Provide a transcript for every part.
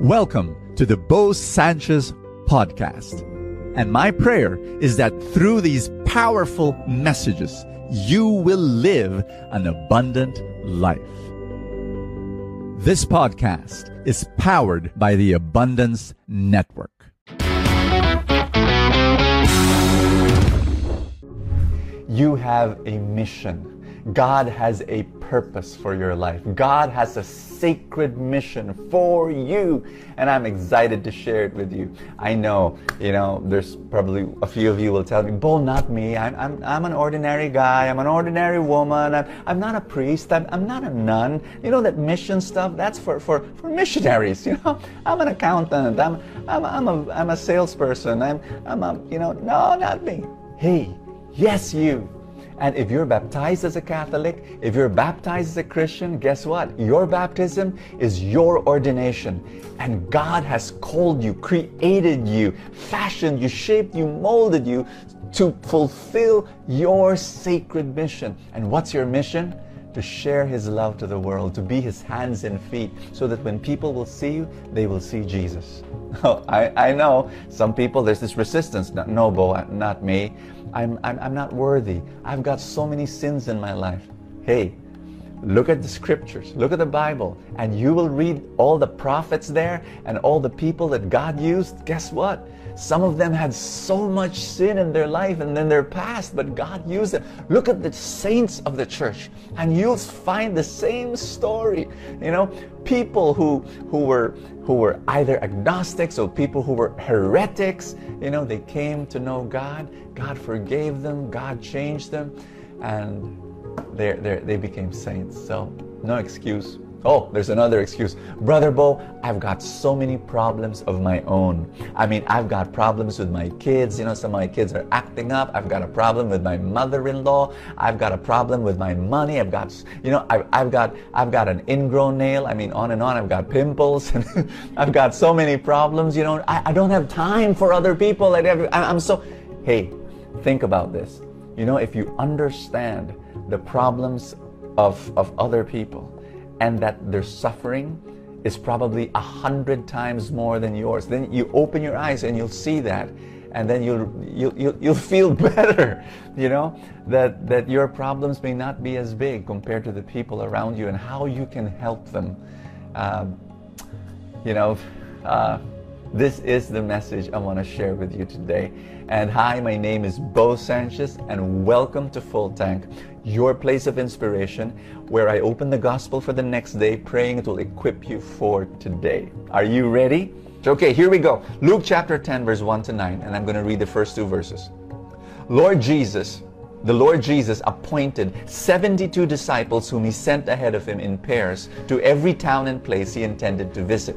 Welcome to the Bo Sanchez podcast. And my prayer is that through these powerful messages, you will live an abundant life. This podcast is powered by the Abundance Network. You have a mission. God has a purpose for your life. God has a sacred mission for you, and I'm excited to share it with you. I know, there's probably a few of you will tell me, "Bo, not me. I'm an ordinary guy. I'm an ordinary woman. I'm not a priest. I'm not a nun. That mission stuff, that's for missionaries. I'm an accountant. I'm a salesperson. No, not me." Hey, yes, you. And if you're baptized as a Catholic, if you're baptized as a Christian, guess what? Your baptism is your ordination. And God has called you, created you, fashioned you, shaped you, molded you to fulfill your sacred mission. And what's your mission? To share His love to the world, to be His hands and feet, so that when people will see you, they will see Jesus. Oh, I know some people, there's this resistance. No, Bo, not me. I'm not worthy. I've got so many sins in my life. Hey, look at the scriptures, look at the Bible, and you will read all the prophets there and all the people that God used. Guess what? Some of them had so much sin in their life and in their past, but God used it. Look at the saints of the church, and you'll find the same story. People who were either agnostics or people who were heretics, they came to know God. God forgave them. God changed them, and they became saints. So no excuse. Oh, there's another excuse. "Brother Bo, I've got so many problems of my own. I've got problems with my kids. Some of my kids are acting up. I've got a problem with my mother-in-law. I've got a problem with my money. I've got, I've got an ingrown nail. On and on. I've got pimples. I've got so many problems. I don't have time for other people. I'm so..." Hey, think about this. If you understand the problems of other people, and that their suffering is probably 100 times more than yours, then you open your eyes and you'll see that, and then you'll feel better, that your problems may not be as big compared to the people around you, and how you can help them. This is the message I want to share with you today. And hi, my name is Bo Sanchez, and welcome to FULLTANK, your place of inspiration, where I open the gospel for the next day, praying it will equip you for today. Are you ready? Okay, here we go. Luke chapter 10, verse 1-9, and I'm going to read the first two verses. The Lord Jesus appointed 72 disciples whom He sent ahead of Him in pairs to every town and place He intended to visit.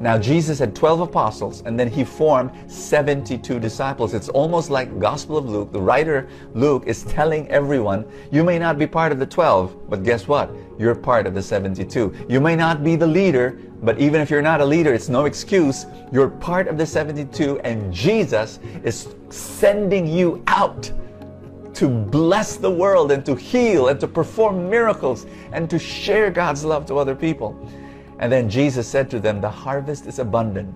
Now, Jesus had 12 apostles, and then He formed 72 disciples. It's almost like the Gospel of Luke. The writer, Luke, is telling everyone, you may not be part of the 12, but guess what? You're part of the 72. You may not be the leader, but even if you're not a leader, it's no excuse. You're part of the 72, and Jesus is sending you out to bless the world, and to heal, and to perform miracles, and to share God's love to other people. And then Jesus said to them, "The harvest is abundant,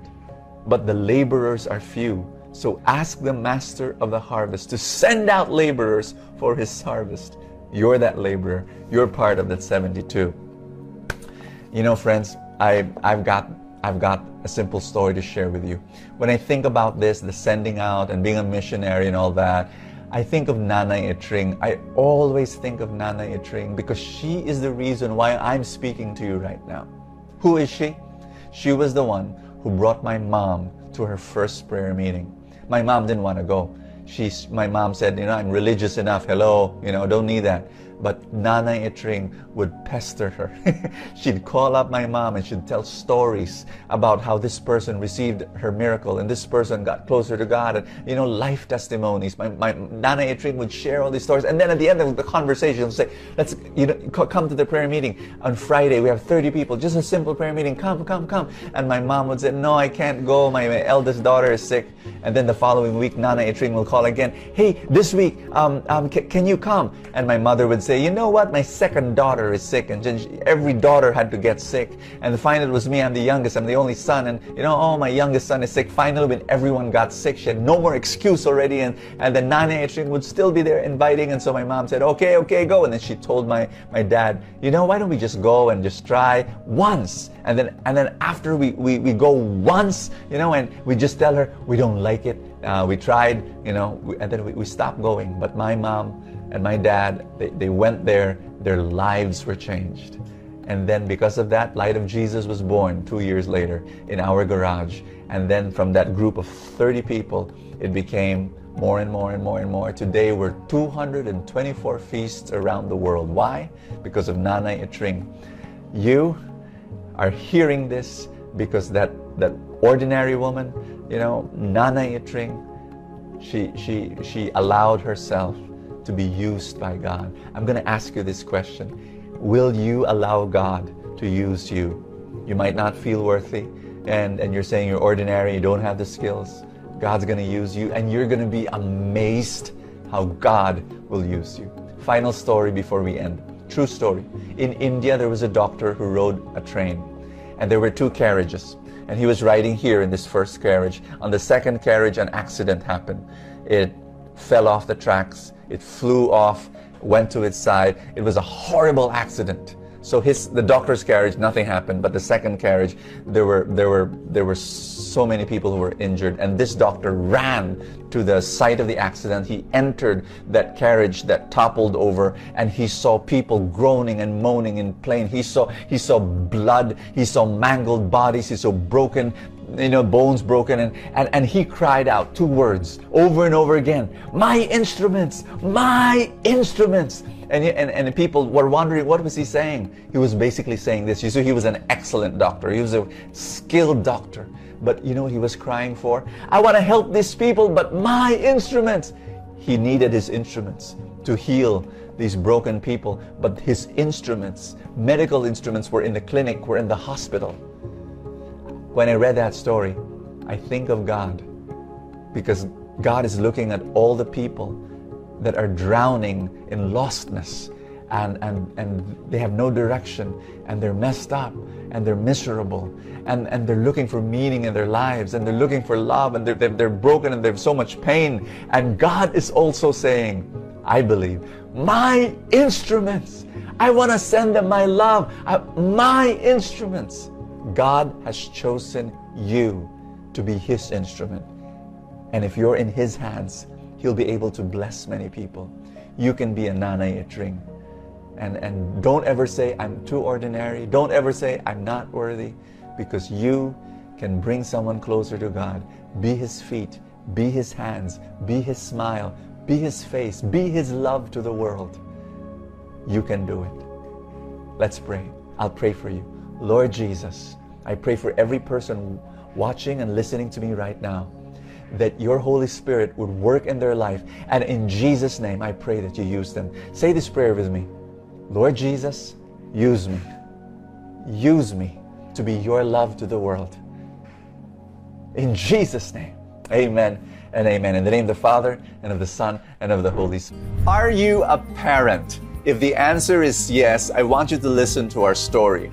but the laborers are few. So ask the master of the harvest to send out laborers for his harvest." You're that laborer. You're part of that 72. Friends, I've got a simple story to share with you. When I think about this, the sending out and being a missionary and all that, I think of Nanay Etring. I always think of Nanay Etring because she is the reason why I'm speaking to you right now. Who is she? She was the one who brought my mom to her first prayer meeting. My mom didn't want to go. My mom said, "I'm religious enough. Hello, don't need that." But Nanay Etring would pester her. She'd call up my mom and she'd tell stories about how this person received her miracle and this person got closer to God, and life testimonies. My Nanay Etring would share all these stories, and then at the end of the conversation, she'd say, "Let's come to the prayer meeting on Friday. We have 30 people. Just a simple prayer meeting. Come." And my mom would say, "No, I can't go. My eldest daughter is sick." And then the following week, Nanay Etring will call again, "Hey, this week, can you come?" And my mother would say, say, you know what, my second daughter is sick, and every daughter had to get sick, and finally it was me, I'm the youngest, I'm the only son, and you know, oh, my youngest son is sick. Finally when everyone got sick, she had no more excuse already, and the Nanay Etring would still be there inviting, and so my mom said, okay, go, and then she told my dad, you know, why don't we just go and just try once, and then after we go once, you know, and we just tell her we don't like it, we tried, you know, and then we stopped going. But my mom and my dad, they went there, their lives were changed. And then because of that, Light of Jesus was born 2 years later in our garage. And then from that group of 30 people, it became more and more and more and more. Today we're 224 feasts around the world. Why? Because of Nanay Etring. You are hearing this because that ordinary woman, you know, Nanay Etring, she allowed herself to be used by God. I'm going to ask you this question. Will you allow God to use you? You might not feel worthy, and you're saying you're ordinary, you don't have the skills. God's going to use you, and you're going to be amazed how God will use you. Final story before we end. True story. In India, there was a doctor who rode a train, and there were two carriages. And he was riding here in this first carriage. On the second carriage, an accident happened. It fell off the tracks. It flew off, went to its side. It was a horrible accident. So the doctor's carriage, nothing happened, but the second carriage, there were so many people who were injured, and this doctor ran to the site of the accident. He entered that carriage that toppled over, and he saw people groaning and moaning in pain. He saw blood, he saw mangled bodies, he saw broken, you know, bones broken, and he cried out two words over and over again, "My instruments, my instruments." And people were wondering, what was he saying? He was basically saying this. You see, he was an excellent doctor. He was a skilled doctor. But you know what he was crying for? I want to help these people, but my instruments. He needed his instruments to heal these broken people. But his instruments, medical instruments, were in the clinic, were in the hospital. When I read that story, I think of God, because God is looking at all the people that are drowning in lostness, and they have no direction, and they're messed up, and they're miserable, and they're looking for meaning in their lives, and they're looking for love, and they're broken, and they have so much pain. And God is also saying, I believe, my instruments. I want to send them my love, my instruments. God has chosen you to be His instrument. And if you're in His hands, He'll be able to bless many people. You can be a Nanay Etring. And don't ever say, I'm too ordinary. Don't ever say, I'm not worthy. Because you can bring someone closer to God. Be His feet. Be His hands. Be His smile. Be His face. Be His love to the world. You can do it. Let's pray. I'll pray for you. Lord Jesus, I pray for every person watching and listening to me right now, that your Holy Spirit would work in their life. And in Jesus' name, I pray that you use them. Say this prayer with me. Lord Jesus, use me. Use me to be your love to the world. In Jesus' name, amen and amen. In the name of the Father, and of the Son, and of the Holy Spirit. Are you a parent? If the answer is yes, I want you to listen to our story.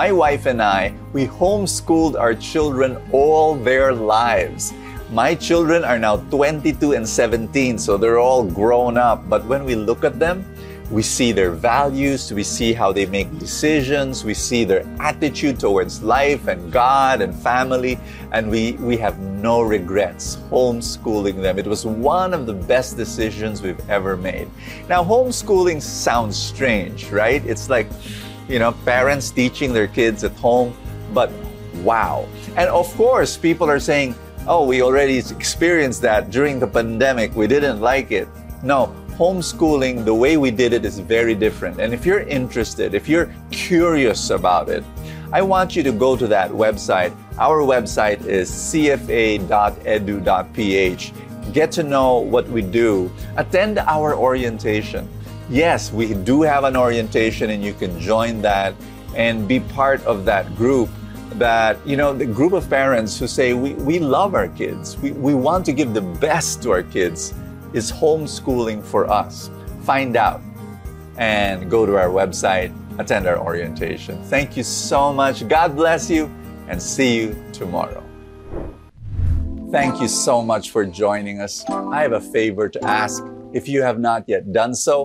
My wife and I, we homeschooled our children all their lives. My children are now 22 and 17, so they're all grown up. But when we look at them, we see their values, we see how they make decisions, we see their attitude towards life and God and family, and we have no regrets homeschooling them. It was one of the best decisions we've ever made. Now, homeschooling sounds strange, right? It's like, you know, parents teaching their kids at home, but wow. And of course, people are saying, oh, we already experienced that during the pandemic. We didn't like it. No, homeschooling, the way we did it, is very different. And if you're interested, if you're curious about it, I want you to go to that website. Our website is cfa.edu.ph. Get to know what we do. Attend our orientation. Yes, we do have an orientation, and you can join that and be part of that group. That, you know, the group of parents who say, we love our kids, we want to give the best to our kids. Is homeschooling for us? Find out. and go to our website, attend our orientation. Thank you so much. God bless you, and see you tomorrow. Thank you so much for joining us. I have a favor to ask. If you have not yet done so,